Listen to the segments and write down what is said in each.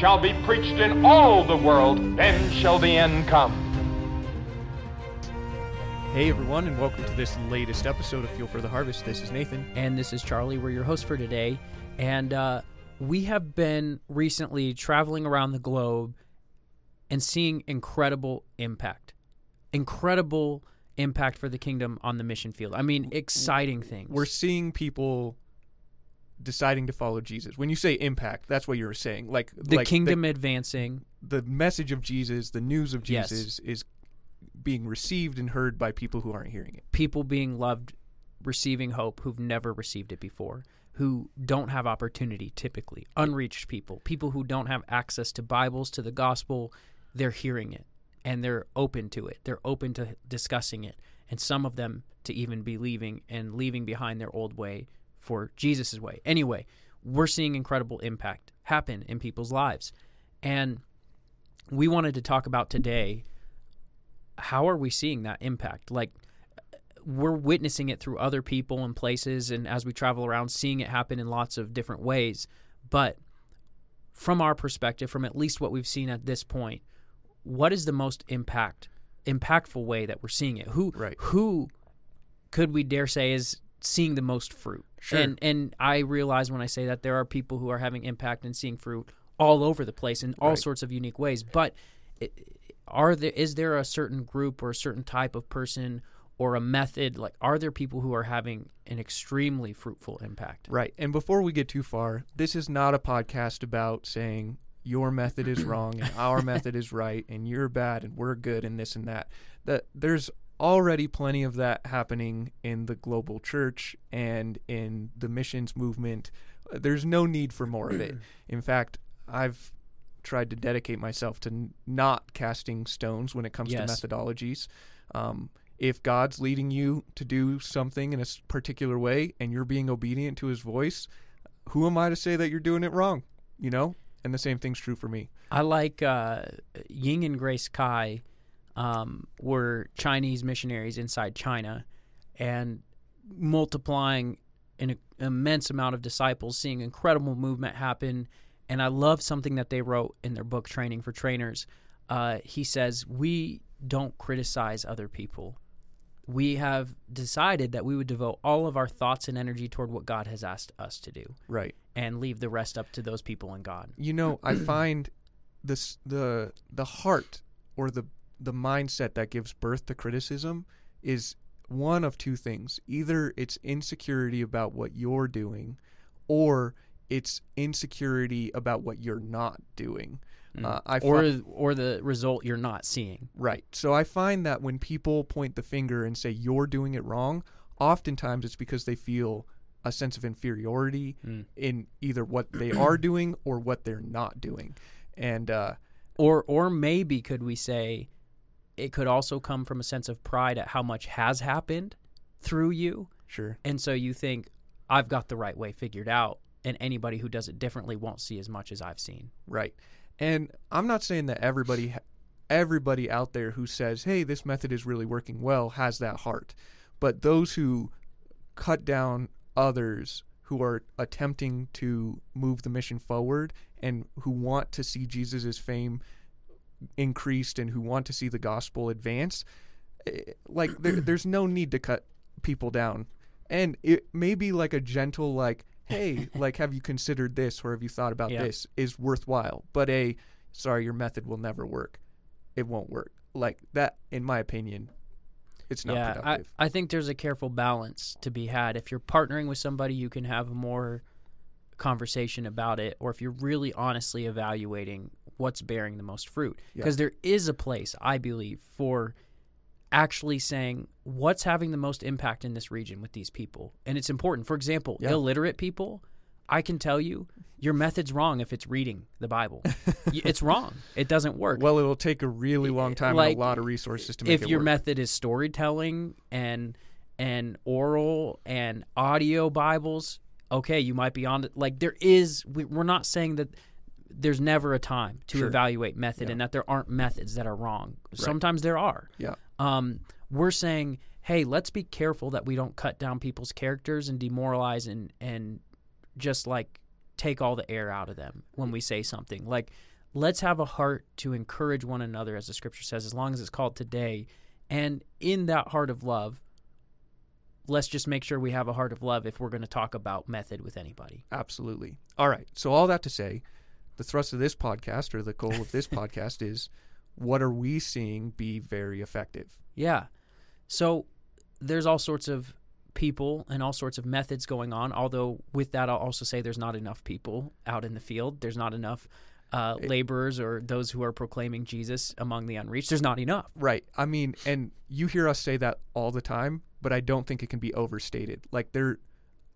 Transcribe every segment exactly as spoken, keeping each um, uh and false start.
shall be preached in all the world, then shall the end come. Hey everyone, and welcome to this latest episode of Fuel for the Harvest. This is Nathan. And this is Charlie. We're your hosts for today. And uh, we have been recently traveling around the globe and seeing incredible impact. Incredible impact for the kingdom on the mission field. I mean, exciting things. We're seeing people deciding to follow Jesus. When you say impact, that's what you're saying. Like The like kingdom the, advancing. The message of Jesus, the news of Jesus yes. is being received and heard by people who aren't hearing it. People being loved, receiving hope who've never received it before, who don't have opportunity typically, unreached people, people who don't have access to Bibles, to the gospel. They're hearing it and they're open to it. They're open to discussing it. And some of them to even be leaving and leaving behind their old way for Jesus's way. Anyway, we're seeing incredible impact happen in people's lives. And we wanted to talk about today, how are we seeing that impact? Like, we're witnessing it through other people and places, and as we travel around, seeing it happen in lots of different ways. But from our perspective, from at least what we've seen at this point, what is the most impact, impactful way that we're seeing it? Who, right. who could we dare say is seeing the most fruit? Sure. And and I realize when I say that there are people who are having impact and seeing fruit all over the place in all right. sorts of unique ways. But it, Are there is there a certain group or a certain type of person or a method? Like, are there people who are having an extremely fruitful impact? Right. And before we get too far, this is not a podcast about saying your method is wrong and our method is right and you're bad and we're good and this and that. That there's already plenty of that happening in the global church and in the missions movement. There's no need for more of it. In fact, I've tried to dedicate myself to n- not casting stones when it comes yes. to methodologies. Um, if God's leading you to do something in a particular way and you're being obedient to his voice, who am I to say that you're doing it wrong? You know? And the same thing's true for me. I like uh, Ying and Grace Kai um, were Chinese missionaries inside China and multiplying an immense amount of disciples, seeing incredible movement happen. And I love something that they wrote in their book, Training for Trainers. Uh, he says, we don't criticize other people. We have decided that we would devote all of our thoughts and energy toward what God has asked us to do. Right. And leave the rest up to those people and God. You know, I find this the the heart or the, the mindset that gives birth to criticism is one of two things. Either it's insecurity about what you're doing, or it's insecurity about what you're not doing. Mm. Uh, I or, fi- or the result you're not seeing. Right. So I find that when people point the finger and say, you're doing it wrong, oftentimes it's because they feel a sense of inferiority mm. in either what they are doing or what they're not doing. And uh, or Or maybe, could we say, it could also come from a sense of pride at how much has happened through you. Sure. And so you think, I've got the right way figured out, and anybody who does it differently won't see as much as I've seen. Right. And I'm not saying that everybody everybody out there who says, hey, this method is really working well, has that heart. But those who cut down others who are attempting to move the mission forward and who want to see Jesus' fame increased and who want to see the gospel advance, like there, there's no need to cut people down. And it may be like a gentle, like, hey, like, have you considered this, or have you thought about yeah. this, is worthwhile. But a, sorry, your method will never work. It won't work. Like that, in my opinion, it's not yeah, productive. I, I think there's a careful balance to be had. If you're partnering with somebody, you can have more conversation about it, or if you're really honestly evaluating what's bearing the most fruit. Because yeah. there is a place, I believe, for actually saying what's having the most impact in this region with these people. And it's important. For example, yeah. illiterate people, I can tell you, your method's wrong if it's reading the Bible. It's wrong. It doesn't work. Well, it'll take a really long time, like, and a lot of resources to make it work. If your method is storytelling and and oral and audio Bibles, okay, you might be on it. Like, there is, we, we're not saying that there's never a time to sure. evaluate method yeah. and that there aren't methods that are wrong. Right. Sometimes there are. Yeah. Um, we're saying, hey, let's be careful that we don't cut down people's characters and demoralize and and just like take all the air out of them when we say something. Like, let's have a heart to encourage one another, as the scripture says, as long as it's called today. And in that heart of love, let's just make sure we have a heart of love if we're going to talk about method with anybody. Absolutely. All right. So all that to say, the thrust of this podcast, or the goal of this podcast, is what are we seeing be very effective? Yeah. So there's all sorts of people and all sorts of methods going on, although with that I'll also say there's not enough people out in the field. There's not enough uh, laborers or those who are proclaiming Jesus among the unreached. There's not enough. Right. I mean, and you hear us say that all the time, but I don't think it can be overstated. Like, there,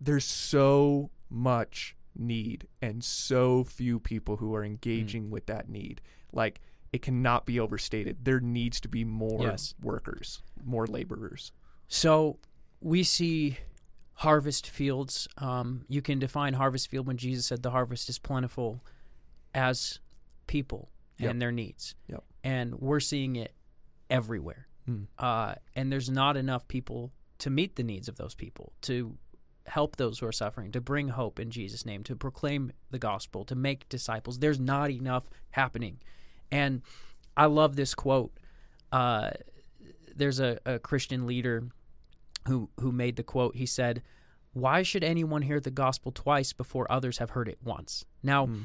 there's so much need and so few people who are engaging mm. with that need. Like, it cannot be overstated. There needs to be more yes. workers, more laborers. So we see harvest fields. Um, you can define harvest field when Jesus said the harvest is plentiful, as people yep. and their needs. Yep. And we're seeing it everywhere. Hmm. Uh, and there's not enough people to meet the needs of those people, to help those who are suffering, to bring hope in Jesus' name, to proclaim the gospel, to make disciples. There's not enough happening. And I love this quote. Uh, there's a, a Christian leader who who made the quote. He said, "Why should anyone hear the gospel twice before others have heard it once?" Now, mm.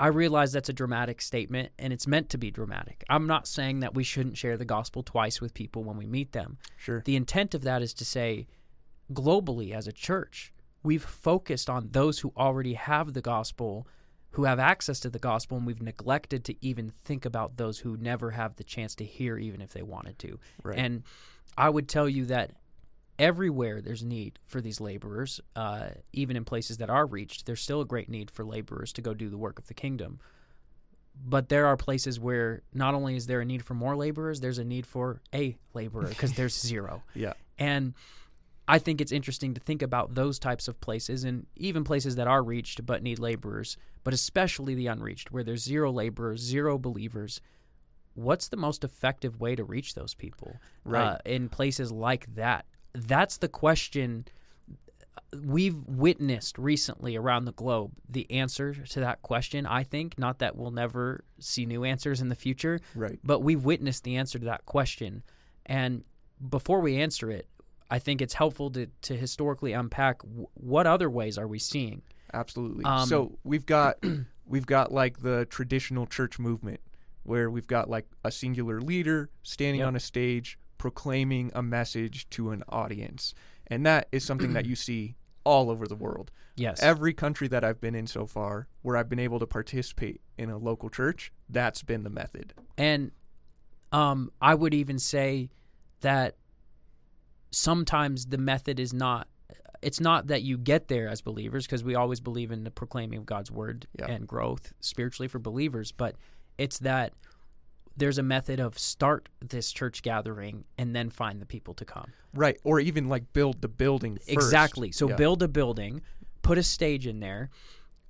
I realize that's a dramatic statement, and it's meant to be dramatic. I'm not saying that we shouldn't share the gospel twice with people when we meet them. Sure. The intent of that is to say, globally as a church, we've focused on those who already have the gospel, who have access to the gospel, and we've neglected to even think about those who never have the chance to hear, even if they wanted to. Right. And I would tell you that everywhere there's need for these laborers, uh, even in places that are reached, there's still a great need for laborers to go do the work of the kingdom. But there are places where not only is there a need for more laborers, there's a need for a laborer, because there's zero. Yeah. And I think it's interesting to think about those types of places, and even places that are reached but need laborers, but especially the unreached, where there's zero laborers, zero believers. What's the most effective way to reach those people? Right. Uh, in places like that? That's the question we've witnessed recently around the globe. The answer to that question, I think, not that we'll never see new answers in the future, right, but we've witnessed the answer to that question. And before we answer it, I think it's helpful to, to historically unpack w- what other ways are we seeing. Absolutely. Um, so we've got we've got like the traditional church movement, where we've got like a singular leader standing yep. on a stage proclaiming a message to an audience, and that is something that you see all over the world. Yes. Every country that I've been in so far, where I've been able to participate in a local church, that's been the method. And um, I would even say that sometimes the method is not, it's not that you get there as believers, because we always believe in the proclaiming of God's word yep. and growth spiritually for believers, but it's that there's a method of start this church gathering and then find the people to come. Right. Or even like build the building first. Exactly. So yeah. build a building, put a stage in there,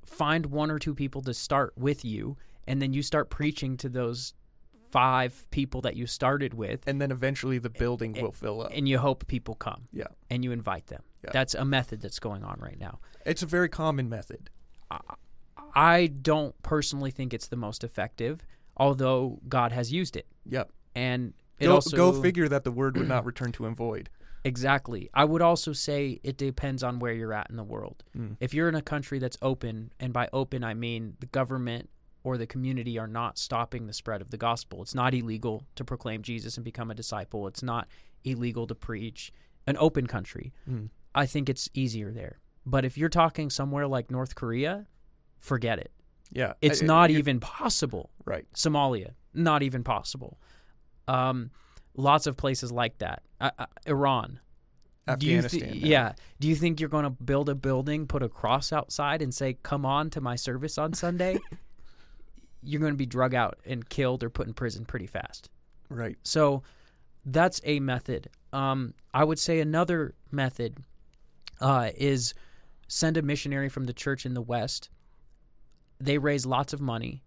find one or two people to start with you, and then you start preaching to those five people that you started with, and then eventually the building and, will fill up, and you hope people come yeah and you invite them yeah. That's a method that's going on right now. It's a very common method. I, I don't personally think it's the most effective, although God has used it yeah and it go, also go figure that the word would not return to him void. Exactly. I would also say it depends on where you're at in the world. mm. If you're in a country that's open, and by open I mean the government or the community are not stopping the spread of the gospel. It's not illegal to proclaim Jesus and become a disciple. It's not illegal to preach. An open country. Mm. I think it's easier there. But if you're talking somewhere like North Korea, forget it. Yeah. It's it, not it, even possible. Right. Somalia, not even possible. Um, lots of places like that. Uh, uh, Iran, Afghanistan. Do you th- yeah. Do you think you're going to build a building, put a cross outside, and say, "Come on to my service on Sunday"? You're going to be drug out and killed or put in prison pretty fast. Right. So that's a method. Um, I would say another method uh, is send a missionary from the church in the West. They raise lots of money,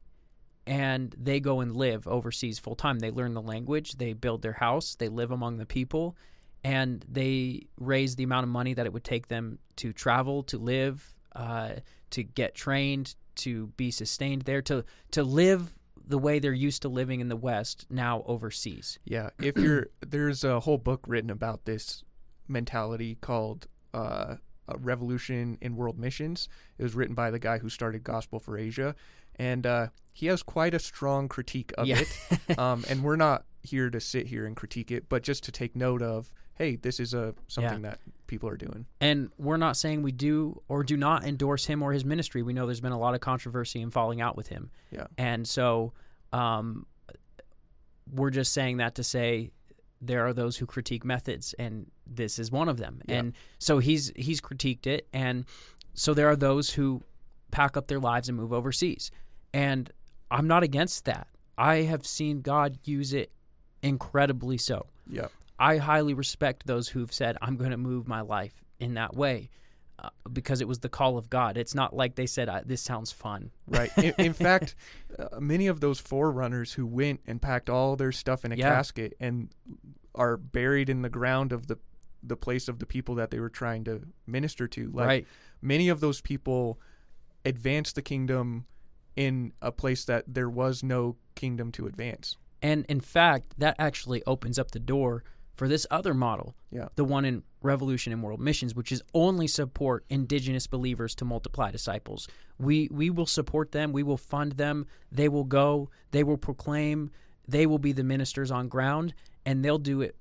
and they go and live overseas full time. They learn the language. They build their house. They live among the people. And they raise the amount of money that it would take them to travel, to live, uh, to get trained, to be sustained there, to to live the way they're used to living in the West now overseas. Yeah, if you're there's a whole book written about this mentality called uh, a Revolution in World Missions. It was written by the guy who started Gospel for Asia, and uh, he has quite a strong critique of yeah. it. Um, and we're not here to sit here and critique it, but just to take note of, hey, this is a something yeah. that people are doing. And we're not saying we do or do not endorse him or his ministry. We know there's been a lot of controversy and falling out with him. Yeah. And so um, we're just saying that to say there are those who critique methods, and this is one of them. Yeah. And so he's he's critiqued it. And so there are those who pack up their lives and move overseas. And I'm not against that. I have seen God use it incredibly so. Yeah. I highly respect those who've said, I'm going to move my life in that way uh, because it was the call of God. It's not like they said, this sounds fun. Right. In, in fact, uh, many of those forerunners who went and packed all their stuff in a yeah. casket and are buried in the ground of the, the place of the people that they were trying to minister to. Like right. Many of those people advanced the kingdom in a place that there was no kingdom to advance. And in fact, that actually opens up the door for this other model, yeah. the one in Revolution in World Missions, which is only support indigenous believers to multiply disciples. We we will support them. We will fund them. They will go. They will proclaim. They will be the ministers on ground, and they'll do it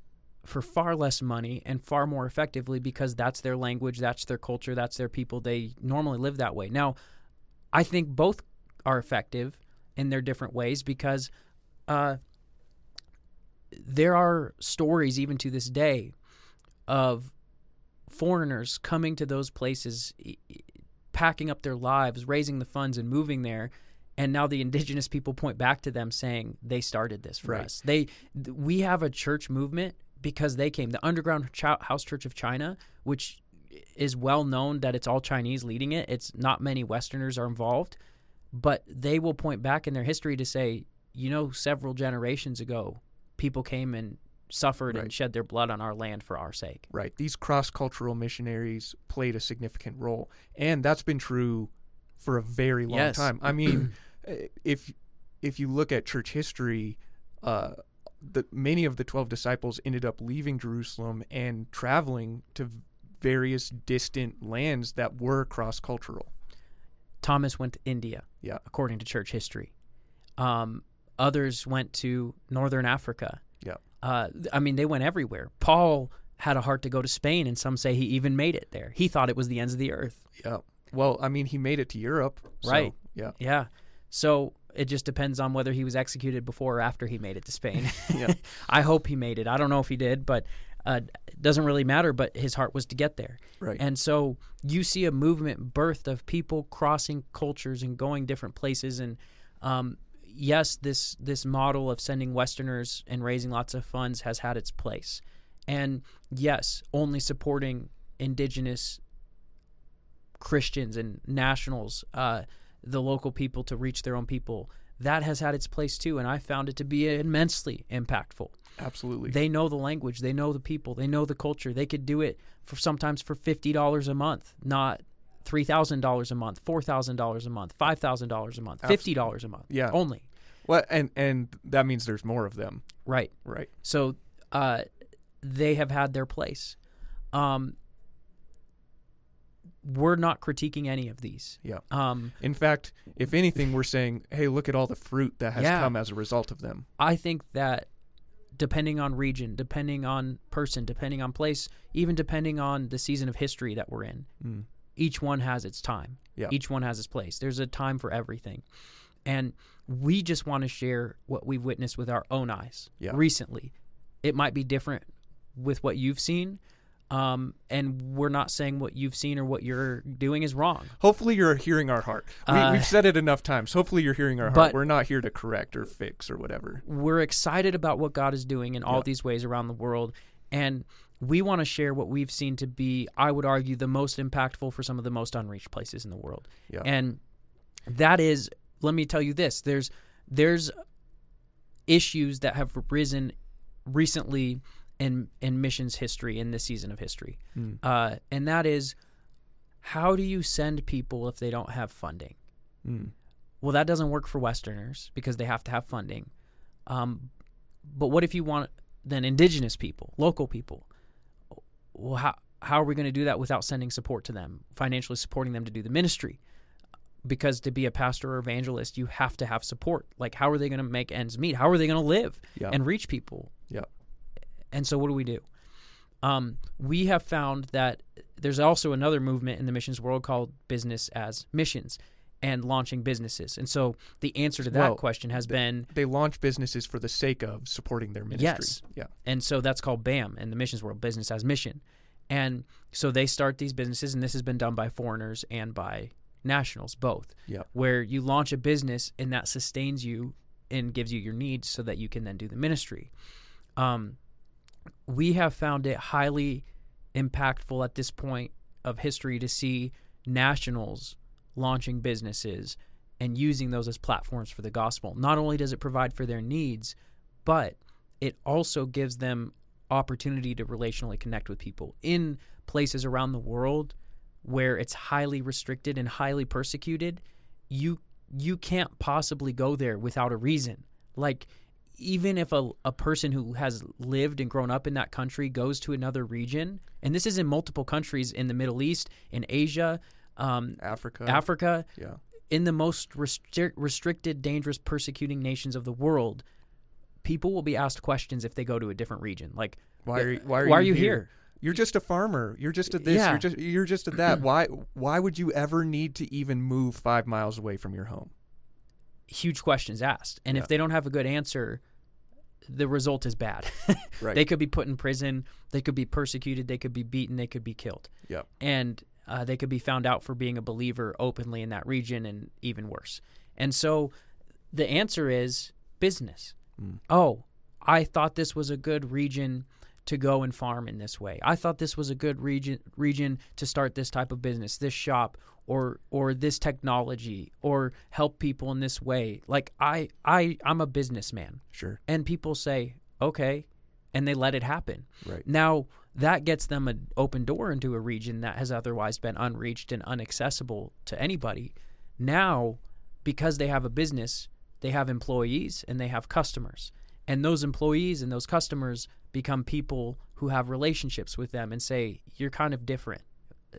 for far less money and far more effectively because that's their language, that's their culture, that's their people. They normally live that way. Now, I think both are effective in their different ways because uh, – there are stories even to this day of foreigners coming to those places, packing up their lives, raising the funds and moving there. And now the indigenous people point back to them saying they started this for right. us. They, we have a church movement because they came. The underground House Church of China, which is well known that it's all Chinese leading it. It's not many Westerners are involved, but they will point back in their history to say, you know, several generations ago, people came and suffered right. and shed their blood on our land for our sake. Right. These cross-cultural missionaries played a significant role, and that's been true for a very long yes. time. I mean, if if you look at church history, uh, the, many of the twelve disciples ended up leaving Jerusalem and traveling to various distant lands that were cross-cultural. Thomas went to India, yeah. according to church history. Um Others went to northern Africa. Yeah. Uh, I mean, they went everywhere. Paul had a heart to go to Spain, and some say he even made it there. He thought it was the ends of the earth. Yeah. Well, I mean, he made it to Europe. So, right. Yeah. Yeah. So it just depends on whether he was executed before or after he made it to Spain. yeah. I hope he made it. I don't know if he did, but uh, it doesn't really matter, but his heart was to get there. Right. And so you see a movement birthed of people crossing cultures and going different places and um yes, this this model of sending Westerners and raising lots of funds has had its place. And yes, only supporting indigenous Christians and nationals, uh, the local people to reach their own people, that has had its place too. And I found it to be immensely impactful. Absolutely. They know the language. They know the people. They know the culture. They could do it for sometimes for fifty dollars a month, not three thousand dollars a month, four thousand dollars a month, five thousand dollars a month, fifty dollars a month yeah. only. Well, and, and that means there's more of them. Right. Right. So uh, they have had their place. Um, we're not critiquing any of these. Yeah. Um, In fact, if anything, we're saying, hey, look at all the fruit that has yeah, come as a result of them. I think that depending on region, depending on person, depending on place, even depending on the season of history that we're in, mm. each one has its time. Yeah. Each one has its place. There's a time for everything. And we just want to share what we've witnessed with our own eyes yeah. recently. It might be different with what you've seen, Um, and we're not saying what you've seen or what you're doing is wrong. Hopefully you're hearing our heart. We, uh, we've said it enough times. Hopefully you're hearing our heart. We're not here to correct or fix or whatever. We're excited about what God is doing in all yeah. these ways around the world. And we want to share what we've seen to be, I would argue, the most impactful for some of the most unreached places in the world. Yeah. And that is, let me tell you this, there's, there's issues that have risen recently in, in missions history, in this season of history. Mm. Uh, and that is, how do you send people if they don't have funding? Mm. Well, that doesn't work for Westerners because they have to have funding. Um, but what if you want then indigenous people, local people? Well, how, how are we going to do that without sending support to them, financially supporting them to do the ministry? Because to be a pastor or evangelist, you have to have support. Like, how are they going to make ends meet? How are they going to live yeah. and reach people? Yeah. And so what do we do? Um, we have found that there's also another movement in the missions world called business as missions and launching businesses. And so the answer to that well, question has they, been... They launch businesses for the sake of supporting their ministry. Yes. Yeah. And so that's called BAM in the missions world, business as mission. And so they start these businesses, and this has been done by foreigners and by nationals, both, yeah. where you launch a business and that sustains you and gives you your needs so that you can then do the ministry. Um, we have found it highly impactful at this point of history to see nationals launching businesses and using those as platforms for the gospel. Not only does it provide for their needs, but it also gives them opportunity to relationally connect with people in places around the world where it's highly restricted and highly persecuted. You you can't possibly go there without a reason. Like, even if a, a person who has lived and grown up in that country goes to another region, and this is in multiple countries in the Middle East, in Asia, Um, Africa, Africa, yeah. in the most restri- restricted, dangerous, persecuting nations of the world, people will be asked questions if they go to a different region. Like, why are you, why are why you, are you here? here? You're just a farmer. You're just at this. Yeah. You're just you're just at that. why why would you ever need to even move five miles away from your home? Huge questions asked, and yeah. if they don't have a good answer, the result is bad. Right. They could be put in prison. They could be persecuted. They could be beaten. They could be killed. Yeah, and. Uh, they could be found out for being a believer openly in that region, and even worse. And so the answer is business. Mm. Oh, I thought this was a good region to go and farm in this way. I thought this was a good region region to start this type of business, this shop, or or this technology, or help people in this way. Like, I, I, I'm a businessman. Sure. And people say, okay, and they let it happen. Right. Now, that gets them an open door into a region that has otherwise been unreached and inaccessible to anybody. Now, because they have a business, they have employees and they have customers. And those employees and those customers become people who have relationships with them and say, you're kind of different.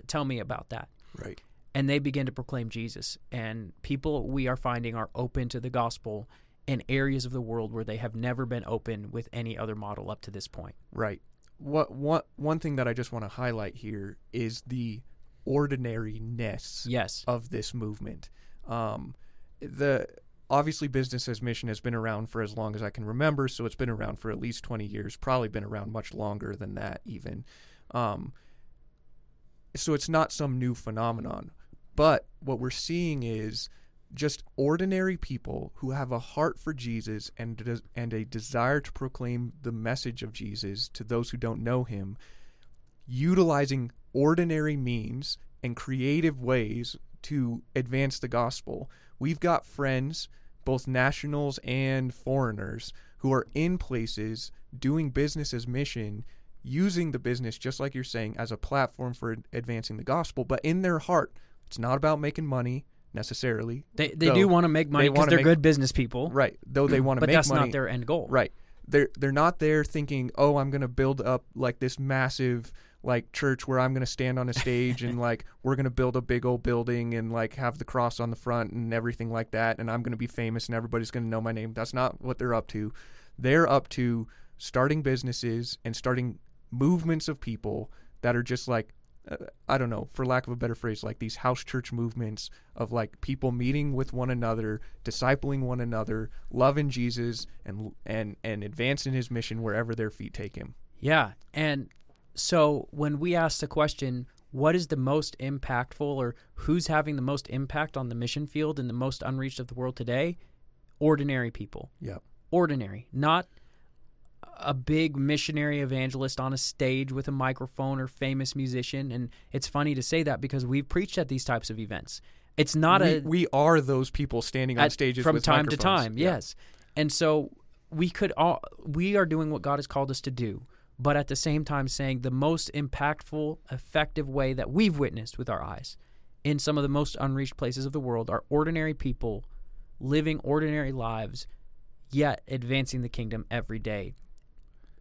Tell me about that. Right. And they begin to proclaim Jesus. And people we are finding are open to the gospel in areas of the world where they have never been open with any other model up to this point. Right. What, what one thing that I just want to highlight here is the ordinariness yes. of this movement. Um, the obviously, business as mission has been around for as long as I can remember, so it's been around for at least twenty years, probably been around much longer than that even. Um, so it's not some new phenomenon. But what we're seeing is just ordinary people who have a heart for Jesus and des- and a desire to proclaim the message of Jesus to those who don't know him, utilizing ordinary means and creative ways to advance the gospel. We've got friends, both nationals and foreigners, who are in places doing business as mission, using the business, just like you're saying, as a platform for ad- advancing the gospel. But in their heart, it's not about making money, necessarily. They they though do want to make money because they they're make, good business people. Right. Though they want to make money. But that's not their end goal. Right. They're, they're not there thinking, oh, I'm going to build up like this massive like church where I'm going to stand on a stage and like we're going to build a big old building and like have the cross on the front and everything like that. And I'm going to be famous and everybody's going to know my name. That's not what they're up to. They're up to starting businesses and starting movements of people that are just like, I don't know, for lack of a better phrase, like these house church movements of like people meeting with one another, discipling one another, loving Jesus and and and advancing his mission wherever their feet take him. Yeah. And So when we ask the question, what is the most impactful, or who's having the most impact on the mission field and the most unreached of the world today? Ordinary people. Yeah. Ordinary. Not a big missionary evangelist on a stage with a microphone or famous musician. And it's funny to say that because we've preached at these types of events. It's not we, a... We are those people standing on at, stages from with time to time, yeah. Yes. And so we could all, we are doing what God has called us to do, but at the same time saying the most impactful, effective way that we've witnessed with our eyes in some of the most unreached places of the world are ordinary people living ordinary lives, yet advancing the kingdom every day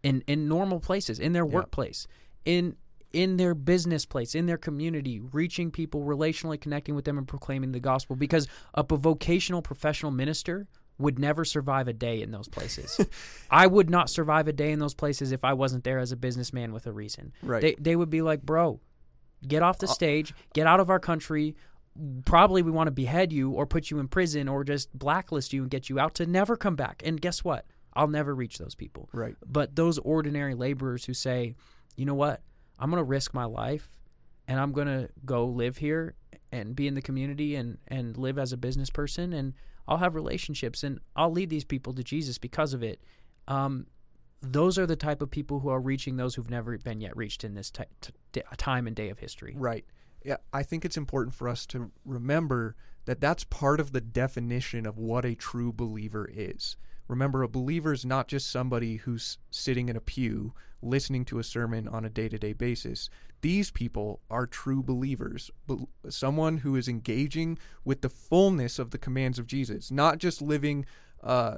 in in normal places, in their workplace, yeah. in in their business place, in their community, reaching people, relationally connecting with them and proclaiming the gospel, because a vocational professional minister would never survive a day in those places. I would not survive a day in those places if I wasn't there as a businessman with a reason. Right. They, they would be like, bro, get off the stage, get out of our country. Probably we want to behead you or put you in prison or just blacklist you and get you out to never come back. And guess what? I'll never reach those people. Right. But those ordinary laborers who say, you know what? I'm going to risk my life and I'm going to go live here and be in the community and, and live as a business person, and I'll have relationships and I'll lead these people to Jesus because of it. Um, those are the type of people who are reaching those who've never been yet reached in this t- t- time and day of history. Right. Yeah, I think it's important for us to remember that that's part of the definition of what a true believer is. Remember, a believer is not just somebody who's sitting in a pew listening to a sermon on a day-to-day basis. These people are true believers, someone who is engaging with the fullness of the commands of Jesus, not just living uh,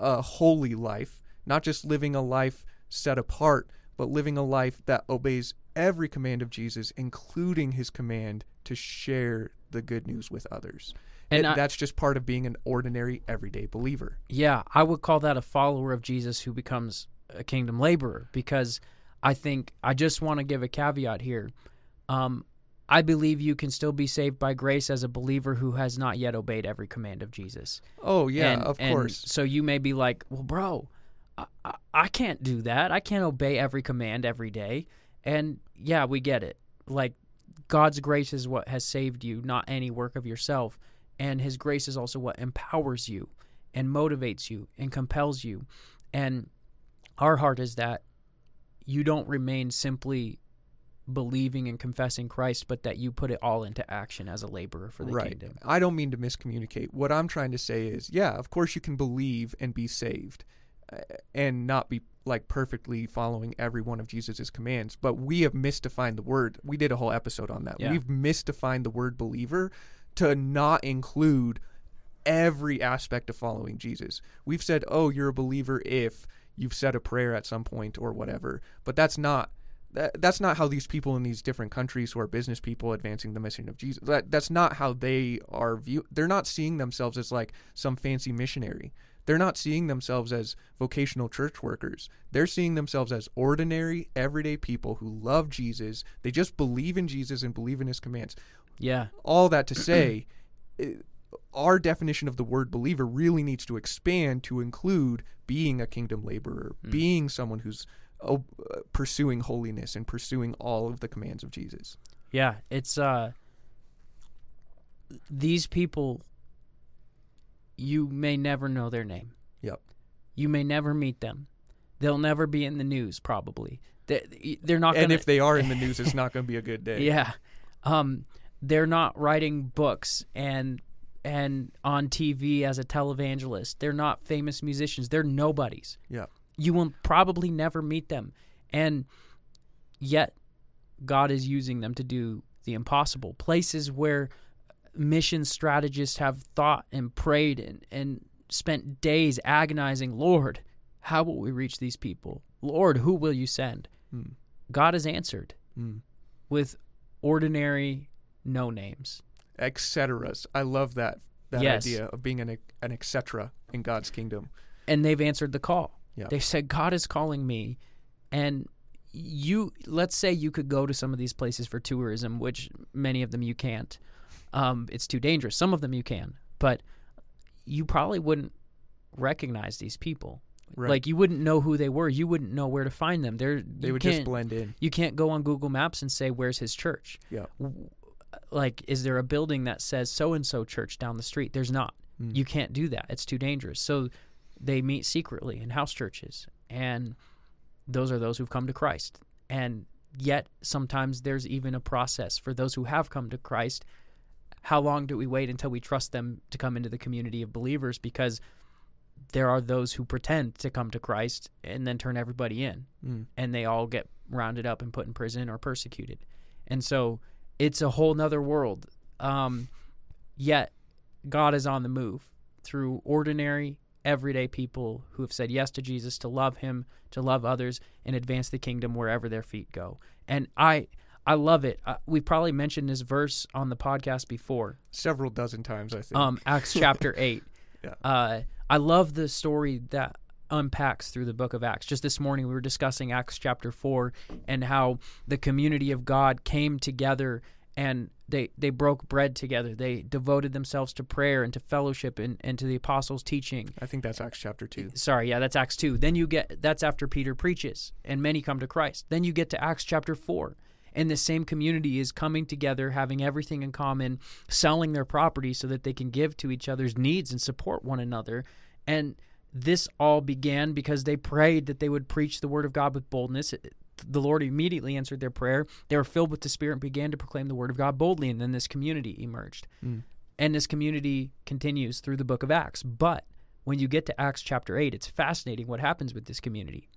a holy life, not just living a life set apart, but living a life that obeys every command of Jesus, including his command to share the good news with others. And it, I, that's just part of being an ordinary, everyday believer. Yeah, I would call that a follower of Jesus who becomes a kingdom laborer, because I think I just want to give a caveat here. Um, I believe you can still be saved by grace as a believer who has not yet obeyed every command of Jesus. Oh, yeah, and, of and course. So you may be like, well, bro, I, I, I can't do that. I can't obey every command every day. And, yeah, we get it. Like, God's grace is what has saved you, not any work of yourself. And his grace is also what empowers you and motivates you and compels you. And our heart is that you don't remain simply believing and confessing Christ, but that you put it all into action as a laborer for the right. kingdom. I don't mean to miscommunicate. What I'm trying to say is, yeah, of course you can believe and be saved and not be like perfectly following every one of Jesus's commands, but we have misdefined the word. We did a whole episode on that. Yeah. We've misdefined the word believer to not include every aspect of following Jesus. We've said, oh, you're a believer if you've said a prayer at some point or whatever, but that's not that, that's not how these people in these different countries who are business people advancing the mission of Jesus, that, that's not how they are view. They're not seeing themselves as like some fancy missionary. They're not seeing themselves as vocational church workers. They're seeing themselves as ordinary, everyday people who love Jesus. They just believe in Jesus and believe in his commands. Yeah. All that to say, it, our definition of the word believer really needs to expand to include being a kingdom laborer, mm. being someone who's uh, pursuing holiness and pursuing all of the commands of Jesus. Yeah, it's uh, these people, you may never know their name. Yep. You may never meet them. They'll never be in the news, probably. They, they're not going to... And if they are in the news, it's not going to be a good day. Yeah. Um... They're not writing books and and on T V as a televangelist. They're not famous musicians. They're nobodies. Yeah. You will probably never meet them. And yet God is using them to do the impossible. Places where mission strategists have thought and prayed and, and spent days agonizing, Lord, how will we reach these people? Lord, who will you send? Mm. God has answered mm. with ordinary... no names, etceteras. I love that that yes. idea of being an an etcetera in God's kingdom. And they've answered the call. Yeah. They said, God is calling me, and you. Let's say you could go to some of these places for tourism, which many of them you can't. Um, it's too dangerous. Some of them you can, but you probably wouldn't recognize these people. Right. Like, you wouldn't know who they were. You wouldn't know where to find them. They're, they would just blend in. You can't go on Google Maps and say, where's his church? Yeah. Like, is there a building that says so-and-so church down the street? There's not. Mm. You can't do that. It's too dangerous. So they meet secretly in house churches, and those are those who've come to Christ. And yet sometimes there's even a process for those who have come to Christ. How long do we wait until we trust them to come into the community of believers? Because there are those who pretend to come to Christ and then turn everybody in, mm. and they all get rounded up and put in prison or persecuted. And so it's a whole nother world. Um, yet God is on the move through ordinary, everyday people who have said yes to Jesus, to love him, to love others, and advance the kingdom wherever their feet go. And I... I love it. Uh, we probably mentioned this verse on the podcast before. Several dozen times, I think. Um, Acts chapter eight. Yeah. Uh, I love the story that unpacks through the book of Acts. Just this morning, we were discussing Acts chapter four and how the community of God came together and they, they broke bread together. They devoted themselves to prayer and to fellowship and, and to the apostles' teaching. I think that's Acts chapter two. Sorry, yeah, that's Acts two. Then you get, that's after Peter preaches and many come to Christ. Then you get to Acts chapter four. And the same community is coming together, having everything in common, selling their property so that they can give to each other's needs and support one another. And this all began because they prayed that they would preach the word of God with boldness. The Lord immediately answered their prayer. They were filled with the Spirit and began to proclaim the word of God boldly. And then this community emerged. Mm. And this community continues through the book of Acts. But when you get to Acts chapter eight, it's fascinating what happens with this community.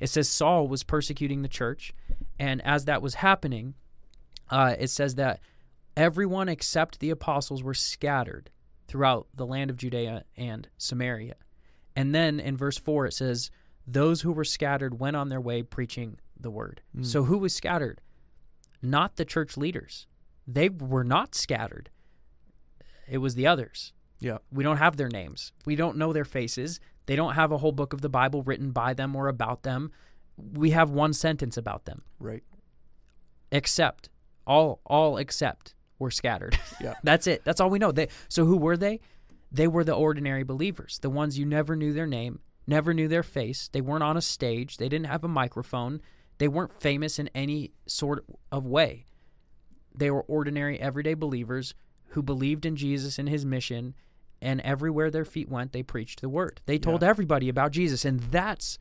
It says Saul was persecuting the church, and as that was happening, uh, it says that everyone except the apostles were scattered throughout the land of Judea and Samaria. And then in verse four, it says, those who were scattered went on their way preaching the word. Mm. So who was scattered? Not the church leaders. They were not scattered. It was the others. Yeah. We don't have their names. We don't know their faces. They don't have a whole book of the Bible written by them or about them. We have one sentence about them. Right. Except, all all except were scattered. Yeah. That's it. That's all we know. They, so who were they? They were the ordinary believers, the ones you never knew their name, never knew their face. They weren't on a stage. They didn't have a microphone. They weren't famous in any sort of way. They were ordinary, everyday believers who believed in Jesus and his mission. And everywhere their feet went, they preached the word. They told yeah. everybody about Jesus. And that's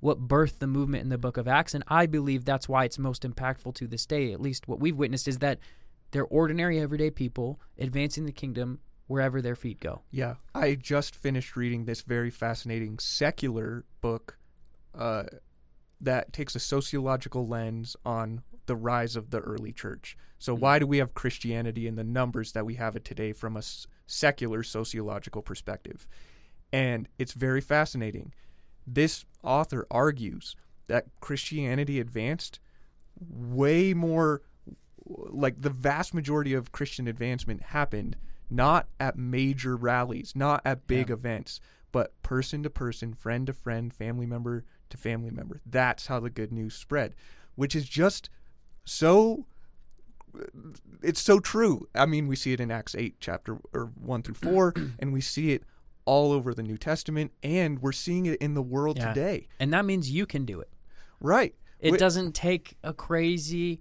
what birthed the movement in the book of Acts. And I believe that's why it's most impactful to this day, at least what we've witnessed, is that they're ordinary, everyday people advancing the kingdom wherever their feet go. Yeah. I just finished reading this very fascinating secular book uh, that takes a sociological lens on the rise of the early church. So mm-hmm. why do we have Christianity in the numbers that we have it today from a secular sociological perspective? And it's very fascinating. This author argues that Christianity advanced way more, like the vast majority of Christian advancement happened not at major rallies, not at big yeah. events, but person to person, friend to friend, family member to family member. That's how the good news spread, which is just so... it's so true. I mean, we see it in Acts eight, chapter or one through four, and we see it all over the New Testament, and we're seeing it in the world yeah. today. And that means you can do it. Right. It we- doesn't take a crazy,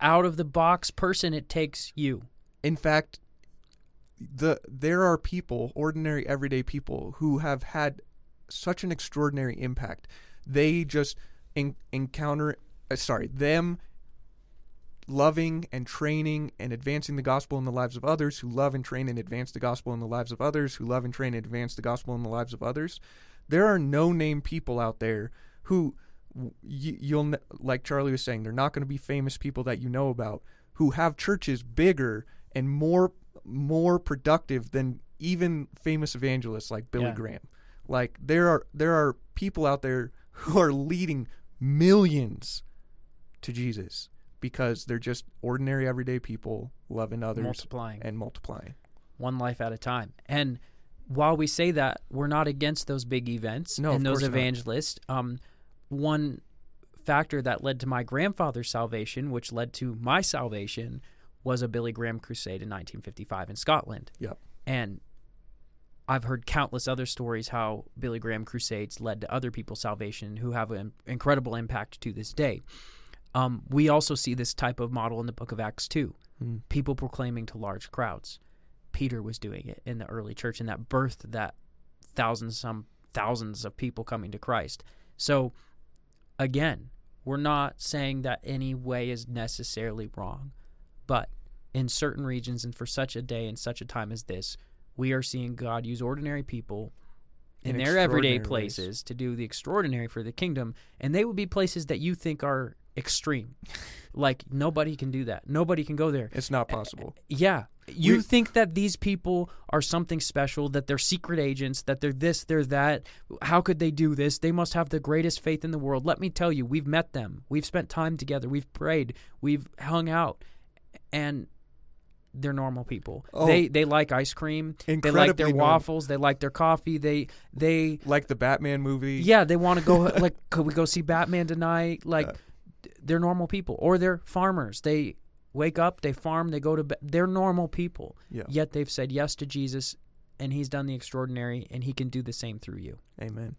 out-of-the-box person. It takes you. In fact, the there are people, ordinary, everyday people, who have had such an extraordinary impact. They just en- encounter, uh, sorry, them... loving and training and advancing the gospel in the lives of others who love and train and advance the gospel in the lives of others who love and train and advance the gospel in the lives of others. There are no-name people out there who you, you'll, like Charlie was saying, they're not going to be famous people that you know about, who have churches bigger and more more productive than even famous evangelists like Billy yeah. Graham. Like there are there are people out there who are leading millions to Jesus, because they're just ordinary, everyday people loving others multiplying. and multiplying. One life at a time. And while we say that, we're not against those big events no, and those evangelists. Um, one factor that led to my grandfather's salvation, which led to my salvation, was a Billy Graham crusade in nineteen fifty-five in Scotland. Yep. And I've heard countless other stories how Billy Graham crusades led to other people's salvation who have an incredible impact to this day. Um, we also see this type of model in the book of Acts two. Mm. People proclaiming to large crowds. Peter was doing it in the early church, and that birthed that thousands, some thousands of people coming to Christ. So again, we're not saying that any way is necessarily wrong, but in certain regions and for such a day and such a time as this, we are seeing God use ordinary people in, in their everyday places ways. To do the extraordinary for the kingdom, and they would be places that you think are extreme. Like, nobody can do that. Nobody can go there. It's not possible. Uh, yeah. You we, think that these people are something special, that they're secret agents, that they're this, they're that. How could they do this? They must have the greatest faith in the world. Let me tell you, we've met them. We've spent time together. We've prayed. We've hung out. And they're normal people. Oh, they they like ice cream. They like their waffles. Normal. They like their coffee. They they like the Batman movie. Yeah, they want to go. Like, could we go see Batman tonight? Like, uh, they're normal people, or they're farmers. They wake up, they farm, they go to bed. They're normal people. Yeah. Yet they've said yes to Jesus, and He's done the extraordinary, and He can do the same through you. Amen.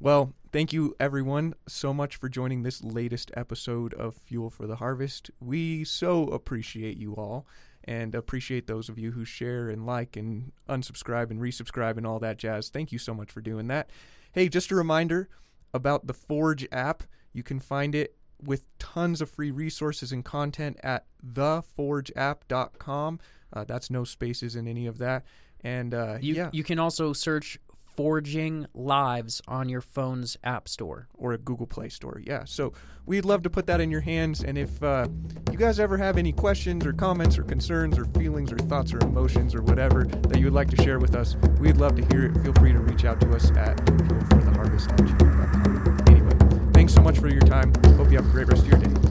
Well, thank you, everyone, so much for joining this latest episode of Fuel for the Harvest. We so appreciate you all. And appreciate those of you who share and like and unsubscribe and resubscribe and all that jazz. Thank you so much for doing that. Hey, just a reminder about the Forge app. You can find it with tons of free resources and content at the forge app dot com. Uh, that's no spaces in any of that. And uh, you, yeah. you can also search Forging Lives on your phone's app store or a Google Play store. Yeah. So we'd love to put that in your hands. And if uh, you guys ever have any questions or comments or concerns or feelings or thoughts or emotions or whatever that you would like to share with us, we'd love to hear it. Feel free to reach out to us at fuel for the harvest dot com. Anyway, thanks so much for your time. Hope you have a great rest of your day.